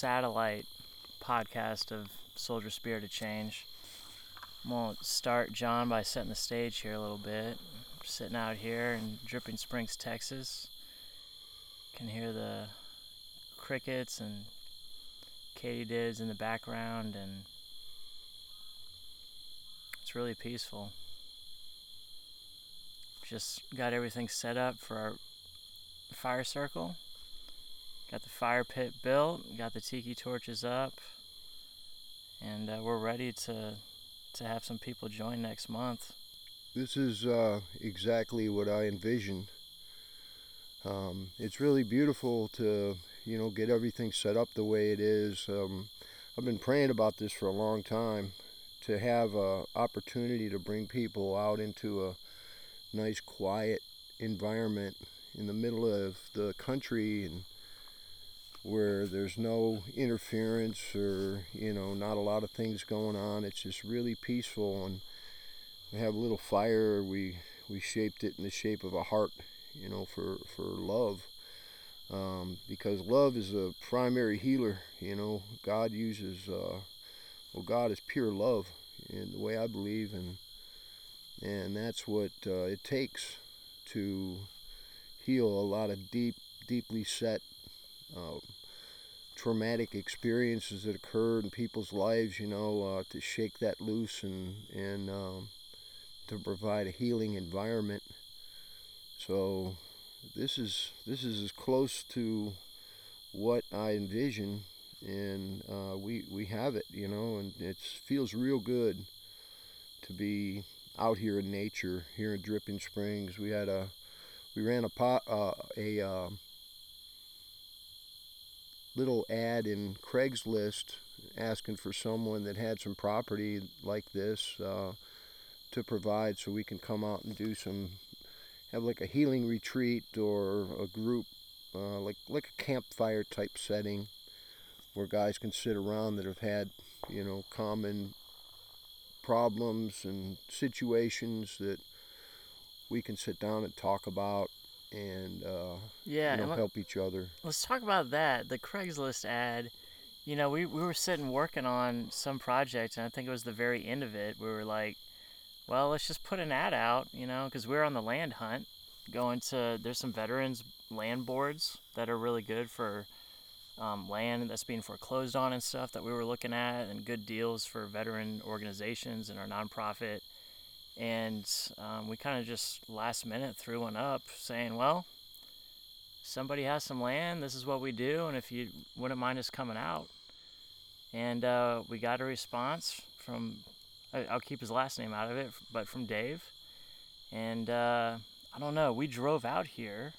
satellite podcast of Soldier Spirit of Change. I'm going to start, John, by setting the stage here a little bit. I'm sitting out here in Dripping Springs, Texas. Can hear the crickets and katydids in the background, and it's really peaceful. Just got everything set up for our fire circle. Got the fire pit built, got the tiki torches up, and we're ready to have some people join next month. This is exactly what I envisioned. It's really beautiful to, you know, get everything set up the way it is. I've been praying about this for a long time, to have an opportunity to bring people out into a nice, quiet environment in the middle of the country, and where there's no interference or, you know, not a lot of things going on. It's just really peaceful, and we have a little fire. We shaped it in the shape of a heart, you know, for love, because love is a primary healer, you know. God uses, God is pure love in the way I believe, and that's what it takes to heal a lot of deeply set traumatic experiences that occurred in people's lives, you know, to shake that loose and to provide a healing environment. So this is as close to what I envision, and we have it, you know, and it feels real good to be out here in nature, here in Dripping Springs. We ran a little ad in Craigslist asking for someone that had some property like this to provide, so we can come out and have like a healing retreat or a group, like a campfire type setting where guys can sit around that have had, you know, common problems and situations that we can sit down and talk about and help each other. Let's talk about that, the Craigslist ad. You know, we were sitting working on some project, and I think it was the very end of it, we were like, well, let's just put an ad out, you know, because we were on the land hunt, there's some veterans land boards that are really good for land that's being foreclosed on and stuff that we were looking at, and good deals for veteran organizations and our nonprofit. And we kind of just last minute threw one up saying, well, somebody has some land, this is what we do, and if you wouldn't mind us coming out. And we got a response from, I'll keep his last name out of it, but from Dave. And I don't know, we drove out here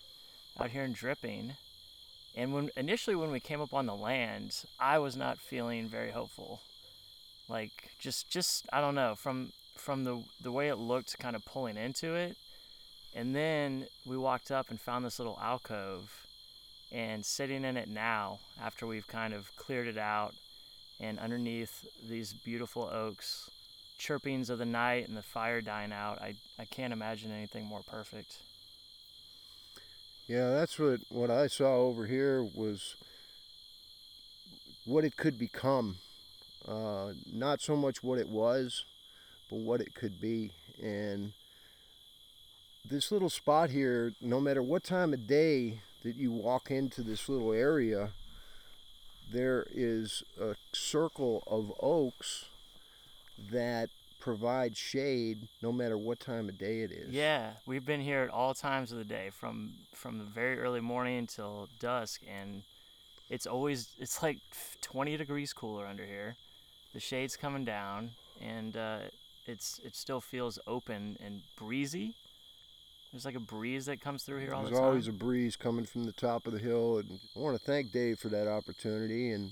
in Dripping. And when we came up on the land, I was not feeling very hopeful. Like, just I don't know, from the way it looked kind of pulling into it. And then we walked up and found this little alcove, and sitting in it now, after we've kind of cleared it out, and underneath these beautiful oaks, chirpings of the night and the fire dying out, I can't imagine anything more perfect. Yeah, that's what I saw over here, was what it could become. Not so much what it was, but what it could be. And this little spot here, no matter what time of day that you walk into this little area, there is a circle of oaks that provide shade no matter what time of day it is. Yeah, we've been here at all times of the day, from the very early morning until dusk, and it's like 20 degrees cooler under here. The shade's coming down, and it still feels open and breezy. There's like a breeze that comes through here all the time. There's always a breeze coming from the top of the hill, and I want to thank Dave for that opportunity, and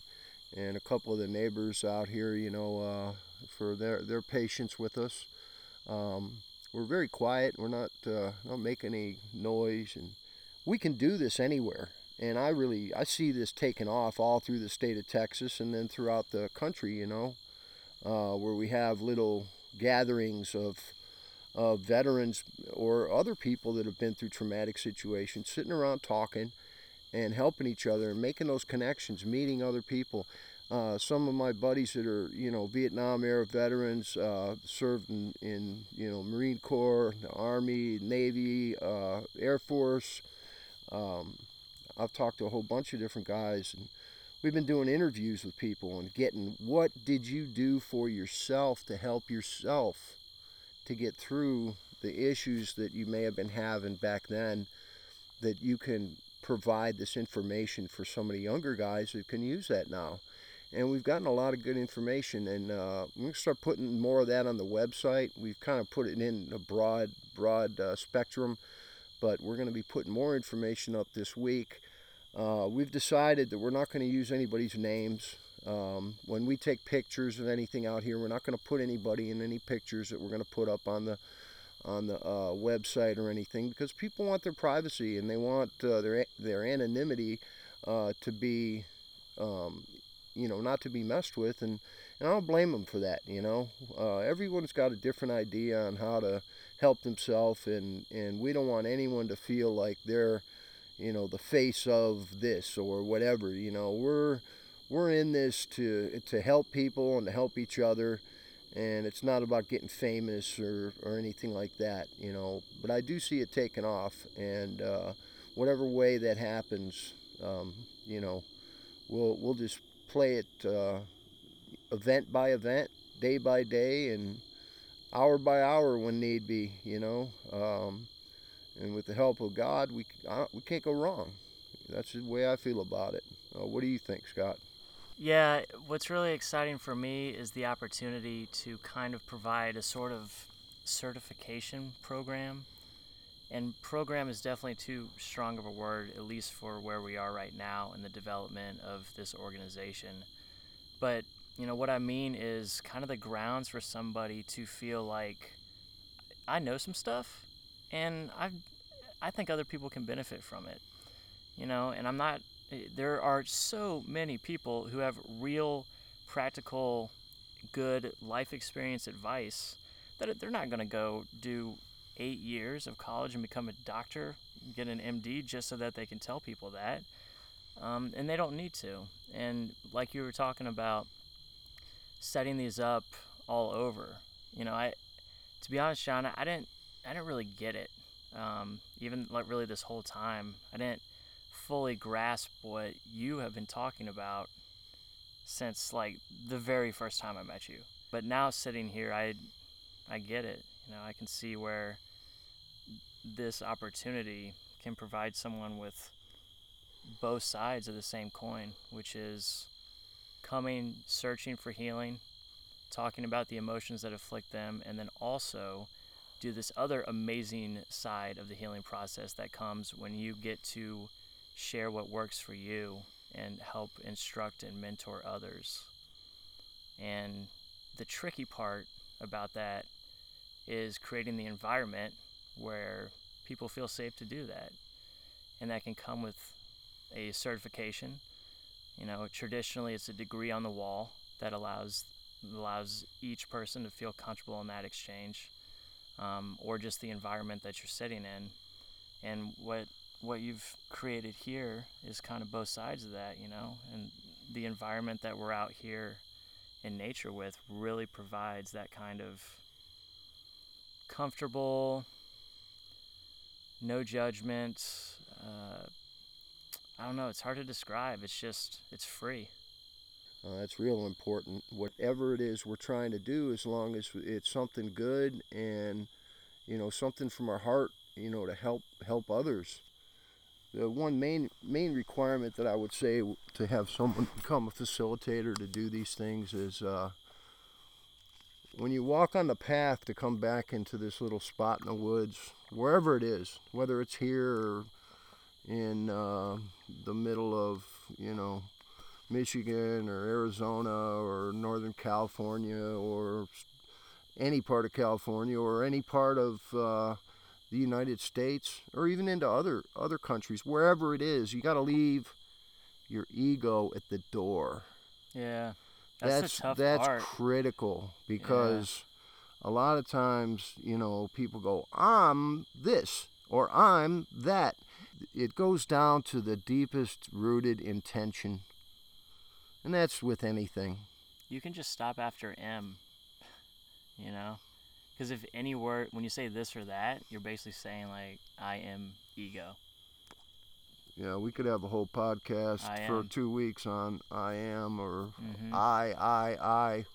a couple of the neighbors out here, you know, for their patience with us. We're very quiet. We're not making any noise, and we can do this anywhere. And I see this taking off all through the state of Texas, and then throughout the country, you know, where we have little gatherings of veterans or other people that have been through traumatic situations sitting around talking and helping each other and making those connections, meeting other people. Some of my buddies that are, you know, Vietnam era veterans, served in, you know, Marine Corps, the Army, Navy, Air Force. I've talked to a whole bunch of different guys, and we've been doing interviews with people and getting, what did you do for yourself to help yourself to get through the issues that you may have been having back then, that you can provide this information for some of the younger guys that can use that now. And we've gotten a lot of good information, and we're going to start putting more of that on the website. We've kind of put it in a broad spectrum, but we're going to be putting more information up this week. We've decided that we're not going to use anybody's names. When we take pictures of anything out here, we're not going to put anybody in any pictures that we're going to put up on the website or anything, because people want their privacy, and they want their anonymity to be, you know, not to be messed with, and I don't blame them for that, you know. Everyone's got a different idea on how to help themselves, and we don't want anyone to feel like they're, you know, the face of this or whatever, you know. We're in this to help people and to help each other, and it's not about getting famous or anything like that, you know. But I do see it taking off, and whatever way that happens, you know, we'll just play it event by event, day by day, and hour by hour when need be, you know. And with the help of God, we can't go wrong. That's the way I feel about it. What do you think, Scott? Yeah, what's really exciting for me is the opportunity to kind of provide a sort of certification program. And program is definitely too strong of a word, at least for where we are right now in the development of this organization. But, you know, what I mean is kind of the grounds for somebody to feel like, I know some stuff, and I think other people can benefit from it. You know, and I'm not... There are so many people who have real, practical, good life experience advice that they're not going to go do 8 years of college and become a doctor, get an MD, just so that they can tell people that. And they don't need to. And like you were talking about, setting these up all over. You know, to be honest, John, I didn't really get it. Even like really this whole time, I didn't fully grasp what you have been talking about since like the very first time I met you. But now sitting here, I get it. You know, I can see where this opportunity can provide someone with both sides of the same coin, which is coming, searching for healing, talking about the emotions that afflict them, and then also do this other amazing side of the healing process that comes when you get to share what works for you and help instruct and mentor others. And the tricky part about that is creating the environment where people feel safe to do that. And that can come with a certification. You know, traditionally it's a degree on the wall that allows each person to feel comfortable in that exchange, or just the environment that you're sitting in. And what you've created here is kind of both sides of that, you know, and the environment that we're out here in nature with really provides that kind of comfortable, no judgment. I don't know, it's hard to describe. It's just, it's free. That's real important. Whatever it is we're trying to do, as long as it's something good and, you know, something from our heart, you know, to help others. The one main requirement that I would say to have someone become a facilitator to do these things is when you walk on the path to come back into this little spot in the woods, wherever it is, whether it's here or in the middle of, you know, Michigan or Arizona or Northern California or any part of California or any part of the United States, or even into other countries, wherever it is, you got to leave your ego at the door. Yeah, that's the tough part. That's critical, because a lot of times, you know, people go, I'm this, or I'm that. it goes down to the deepest rooted intention. And that's with anything. You can just stop after M, you know? Because if any word, when you say this or that, you're basically saying, like, I am ego. Yeah, we could have a whole podcast for 2 weeks on I am or mm-hmm. I.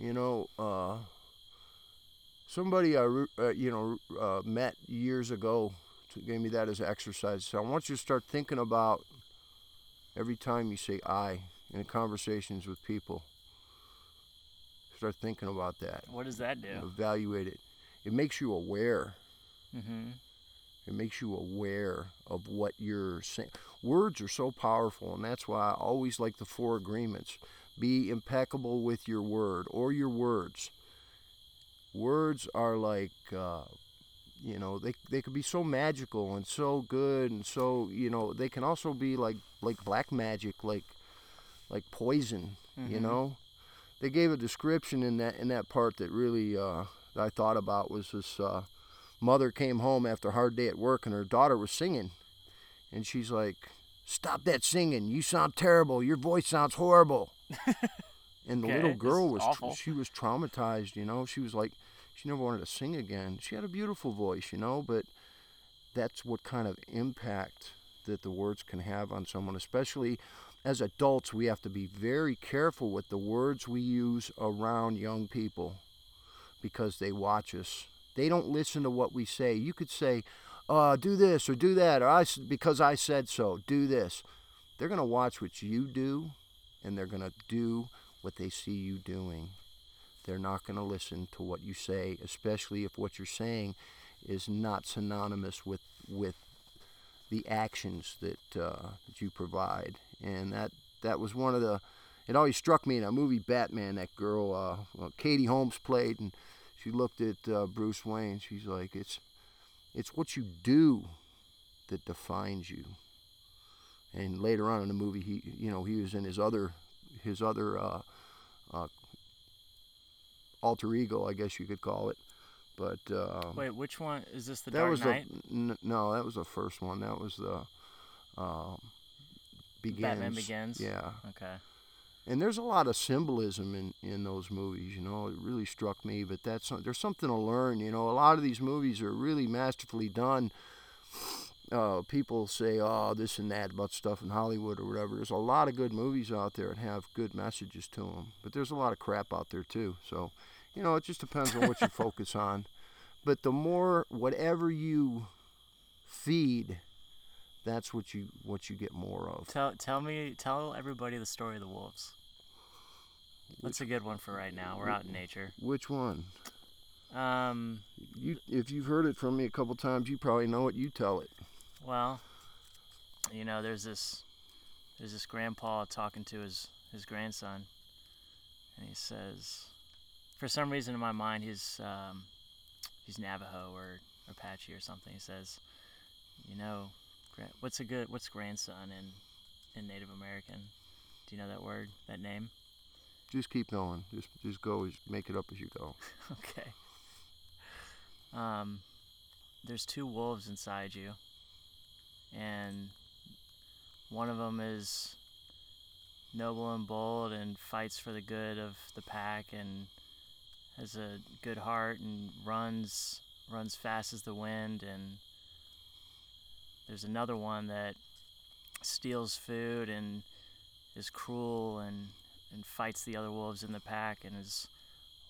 You know, somebody I met years ago gave me that as an exercise. So I want you to start thinking about every time you say I in conversations with people. Start thinking about that. What does that do? Evaluate it. It makes you aware. Mm-hmm. It makes you aware of what you're saying. Words are so powerful, and that's why I always like the 4 agreements. Be impeccable with your word or your words. Words are like, they could be so magical and so good and so, you know, they can also be like black magic, like poison, mm-hmm. you know. They gave a description in that part that really I thought about was this... mother came home after a hard day at work, and her daughter was singing. And she's like, "Stop that singing. You sound terrible. Your voice sounds horrible." And the little girl was awful. She was traumatized, you know. She was like, she never wanted to sing again. She had a beautiful voice, you know, but that's what kind of impact that the words can have on someone. Especially as adults, we have to be very careful with the words we use around young people because they watch us. They don't listen to what we say. You could say, do this or do that, or because I said so, do this. They're going to watch what you do, and they're going to do what they see you doing. They're not going to listen to what you say, especially if what you're saying is not synonymous with the actions that you provide. And that was one of the... It always struck me in that movie Batman, that girl Katie Holmes played, and she looked at Bruce Wayne. She's like, it's what you do that defines you. And later on in the movie, he was in his other alter ego, I guess you could call it. But wait, which one is this? The Dark Knight? No, that was the first one. That was the Begins. Batman Begins. Yeah. Okay. And there's a lot of symbolism in those movies, you know. It really struck me, but there's something to learn, you know. A lot of these movies are really masterfully done. People say, this and that about stuff in Hollywood or whatever. There's a lot of good movies out there that have good messages to them, but there's a lot of crap out there too. So, you know, it just depends on what you focus on. But the more, whatever you feed... That's what you get more of. Tell everybody the story of the wolves. That's a good one for right now. We're out in nature. Which one? If you've heard it from me a couple times, you probably know it. You tell it. Well, you know, there's this grandpa talking to his grandson, and he says, for some reason in my mind, he's Navajo or Apache or something. He says, you know. What's grandson in Native American? Do you know that word, that name? Just keep going. Just go. Just make it up as you go. Okay. There's 2 wolves inside you, and one of them is noble and bold and fights for the good of the pack and has a good heart and runs fast as the wind and. There's another one that steals food and is cruel and fights the other wolves in the pack and is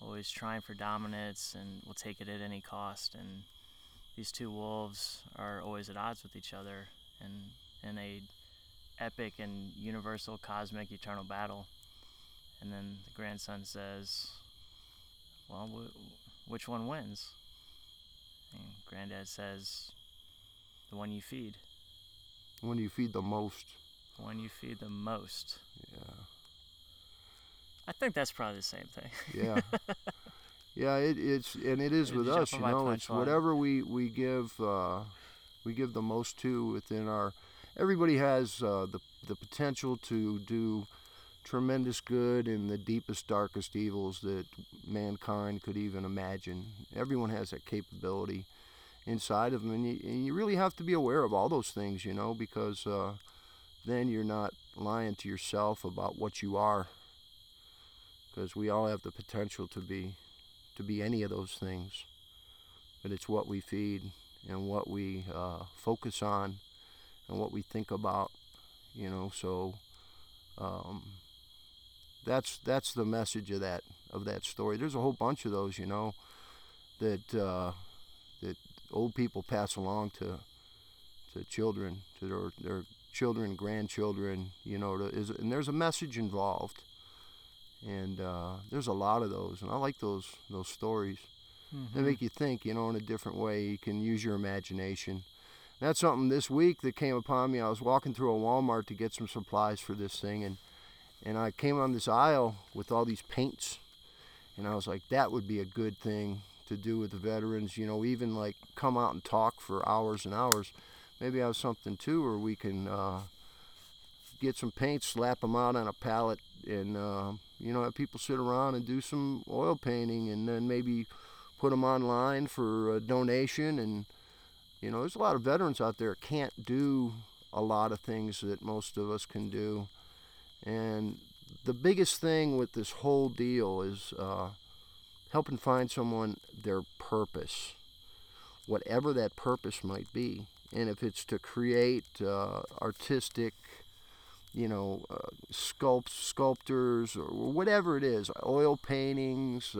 always trying for dominance and will take it at any cost. And these 2 wolves are always at odds with each other in a epic and universal cosmic eternal battle. And then the grandson says, well, which one wins? And Granddad says... The one you feed. The one you feed the most. The one you feed the most. Yeah. I think that's probably the same thing. Yeah. Yeah, it is with us, you know. It's whatever we give the most to within our... Everybody has the potential to do tremendous good in the deepest, darkest evils that mankind could even imagine. Everyone has that capability. inside of them, and you really have to be aware of all those things, you know, because then you're not lying to yourself about what you are, because we all have the potential to be any of those things, but it's what we feed and what we focus on and what we think about, you know. So that's the message of that story. There's a whole bunch of those, you know, that old people pass along to children, to their children, grandchildren, you know, and there's a message involved. And there's a lot of those, and I like those stories. Mm-hmm. They make you think, you know, in a different way. You can use your imagination. That's something this week that came upon me. I was walking through a Walmart to get some supplies for this thing, and I came on this aisle with all these paints, and I was like, that would be a good thing to do with the veterans, you know, even like come out and talk for hours and hours. Maybe I have something too, or we can get some paints, slap them out on a pallet, and you know, have people sit around and do some oil painting, and then maybe put them online for a donation. And you know, there's a lot of veterans out there that can't do a lot of things that most of us can do. And the biggest thing with this whole deal is helping find someone their purpose, whatever that purpose might be. And if it's to create artistic, you know, sculptors, or whatever it is, oil paintings,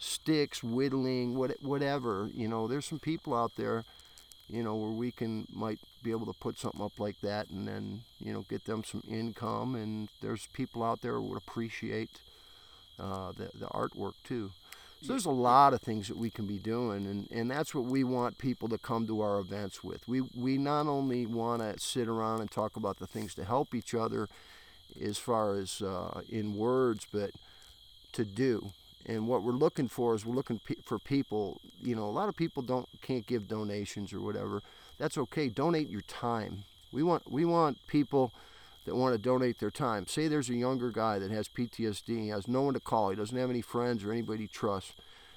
sticks, whittling, whatever, you know, there's some people out there, you know, where we might be able to put something up like that, and then, you know, get them some income. And there's people out there who would appreciate the artwork too. So there's a lot of things that we can be doing, and that's what we want people to come to our events with. We not only want to sit around and talk about the things to help each other as far as in words, but to do. And what we're looking for is we're looking for people. You know, a lot of people can't give donations or whatever. That's okay. Donate your time. We want people that want to donate their time. Say there's a younger guy that has PTSD, he has no one to call, he doesn't have any friends or anybody he trusts.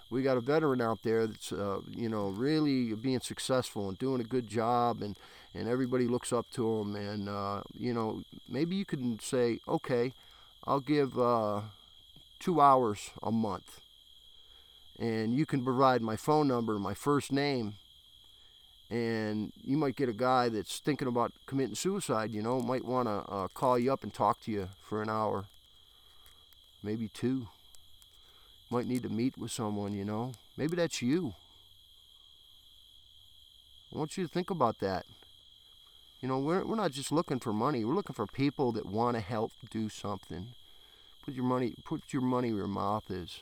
We got a veteran out there that's, you know, really being successful and doing a good job, and everybody looks up to him. And, you know, maybe you can say, okay, I'll give 2 hours a month, and you can provide my phone number, my first name. And you might get a guy that's thinking about committing suicide, you know, might want to call you up and talk to you for an hour, maybe 2. Might need to meet with someone, you know. Maybe that's you. I want you to think about that. You know, we're not just looking for money. We're looking for people that want to help do something. Put your money where your mouth is.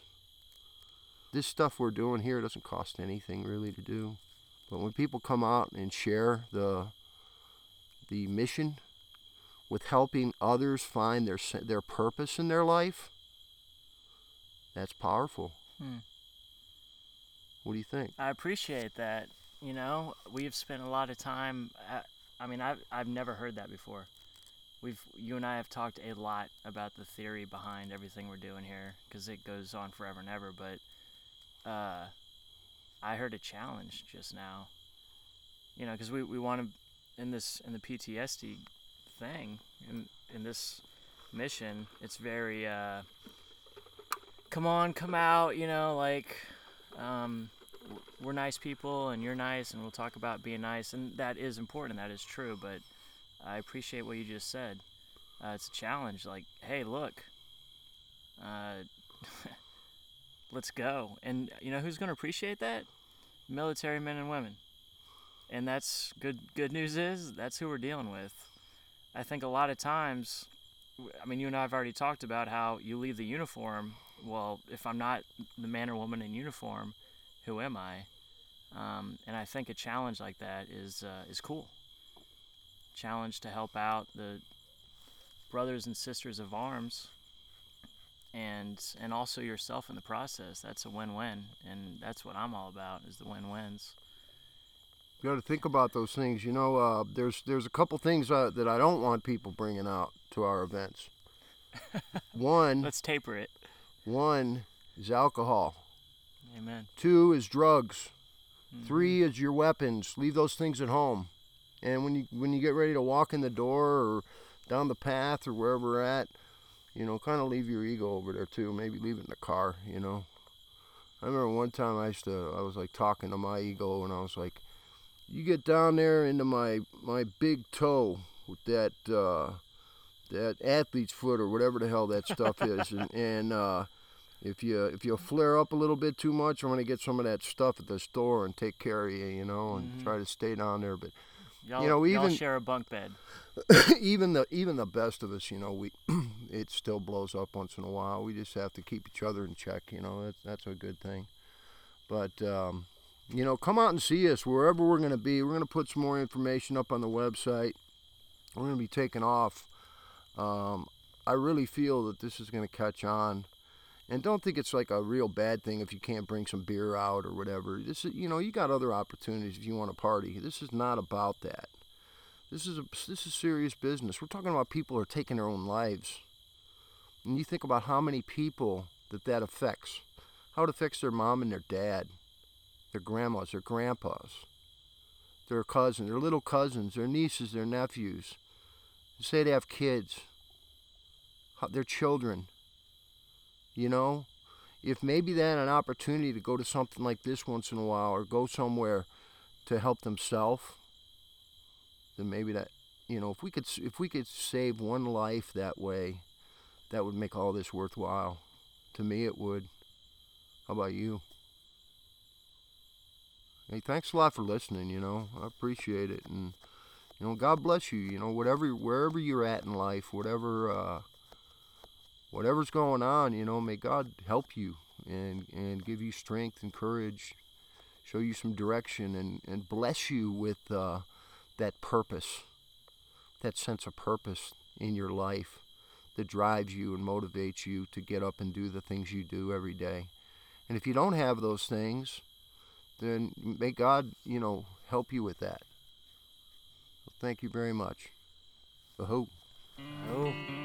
This stuff we're doing here doesn't cost anything really to do. But when people come out and share the mission with helping others find their purpose in their life, that's powerful. What do you think? I appreciate that. You know, we've spent a lot of time. I mean, I've never heard that before. You and I have talked a lot about the theory behind everything we're doing here, because it goes on forever and ever. But I heard a challenge just now, you know, because we want to, in the PTSD thing, in this mission, it's very, come on, come out, you know, like, we're nice people, and you're nice, and we'll talk about being nice, and that is important, that is true. But I appreciate what you just said. It's a challenge, like, hey, look, let's go. And you know who's going to appreciate that? Military men and women. And that's good news is that's who we're dealing with. I think a lot of times, I mean, you and I have already talked about how you leave the uniform. Well, if I'm not the man or woman in uniform, who am I? And I think a challenge like that is cool. Challenge to help out the brothers and sisters of arms, and also yourself in the process. That's a win-win, and that's what I'm all about, is the win-wins. You got to think about those things, you know. There's a couple things that I don't want people bringing out to our events. One, let's taper it. One is alcohol. Amen. 2 is drugs. Mm-hmm. 3 is your weapons. Leave those things at home. And when you get ready to walk in the door or down the path or wherever we're at, you know, kind of leave your ego over there too. Maybe leave it in the car, you know. I remember one time I was talking to my ego, and I was like, you get down there into my big toe with that athlete's foot or whatever the hell that stuff is, and if you flare up a little bit too much, I'm gonna get some of that stuff at the store and take care of you, you know, and mm-hmm. try to stay down there. But y'all, you know, y'all share a bunk bed. even the best of us, you know, it still blows up once in a while. We just have to keep each other in check, you know. That's a good thing. But you know, come out and see us wherever we're gonna be. We're gonna put some more information up on the website. We're gonna be taking off. I really feel that this is going to catch on, and don't think it's like a real bad thing if you can't bring some beer out or whatever. This is, you know, you got other opportunities if you want to party. This is not about that. This is serious business. We're talking about people who are taking their own lives, and you think about how many people that affects, how it affects their mom and their dad, their grandmas, their grandpas, their cousins, their little cousins, their nieces, their nephews. Say they have kids, their children, you know? If maybe they had an opportunity to go to something like this once in a while or go somewhere to help themselves, then maybe that, you know, if we could save one life that way, that would make all this worthwhile. To me, it would. How about you? Hey, thanks a lot for listening, you know? I appreciate it, and... you know, God bless you. You know, wherever you're at in life, whatever's going on, you know, may God help you and give you strength and courage, show you some direction, and bless you with that purpose, that sense of purpose in your life that drives you and motivates you to get up and do the things you do every day. And if you don't have those things, then may God, you know, help you with that. Thank you very much. Aho. Aho.